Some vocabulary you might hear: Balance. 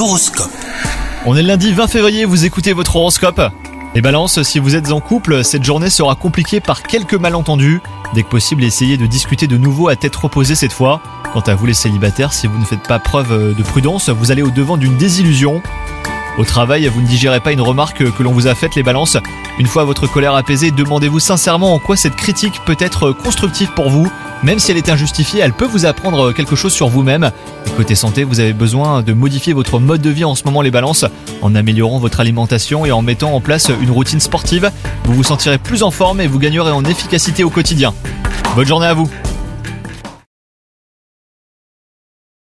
l'horoscope. On est le lundi 20 février, vous écoutez votre horoscope. Les balances, si vous êtes en couple, cette journée sera compliquée par quelques malentendus. Dès que possible, essayez de discuter de nouveau à tête reposée cette fois. Quant à vous les célibataires, si vous ne faites pas preuve de prudence, vous allez au-devant d'une désillusion. Au travail, vous ne digérez pas une remarque que l'on vous a faite, les balances. Une fois votre colère apaisée, demandez-vous sincèrement en quoi cette critique peut être constructive pour vous. Même si elle est injustifiée, elle peut vous apprendre quelque chose sur vous-même. Et côté santé, vous avez besoin de modifier votre mode de vie en ce moment, les balances. En améliorant votre alimentation et en mettant en place une routine sportive, vous vous sentirez plus en forme et vous gagnerez en efficacité au quotidien. Bonne journée à vous!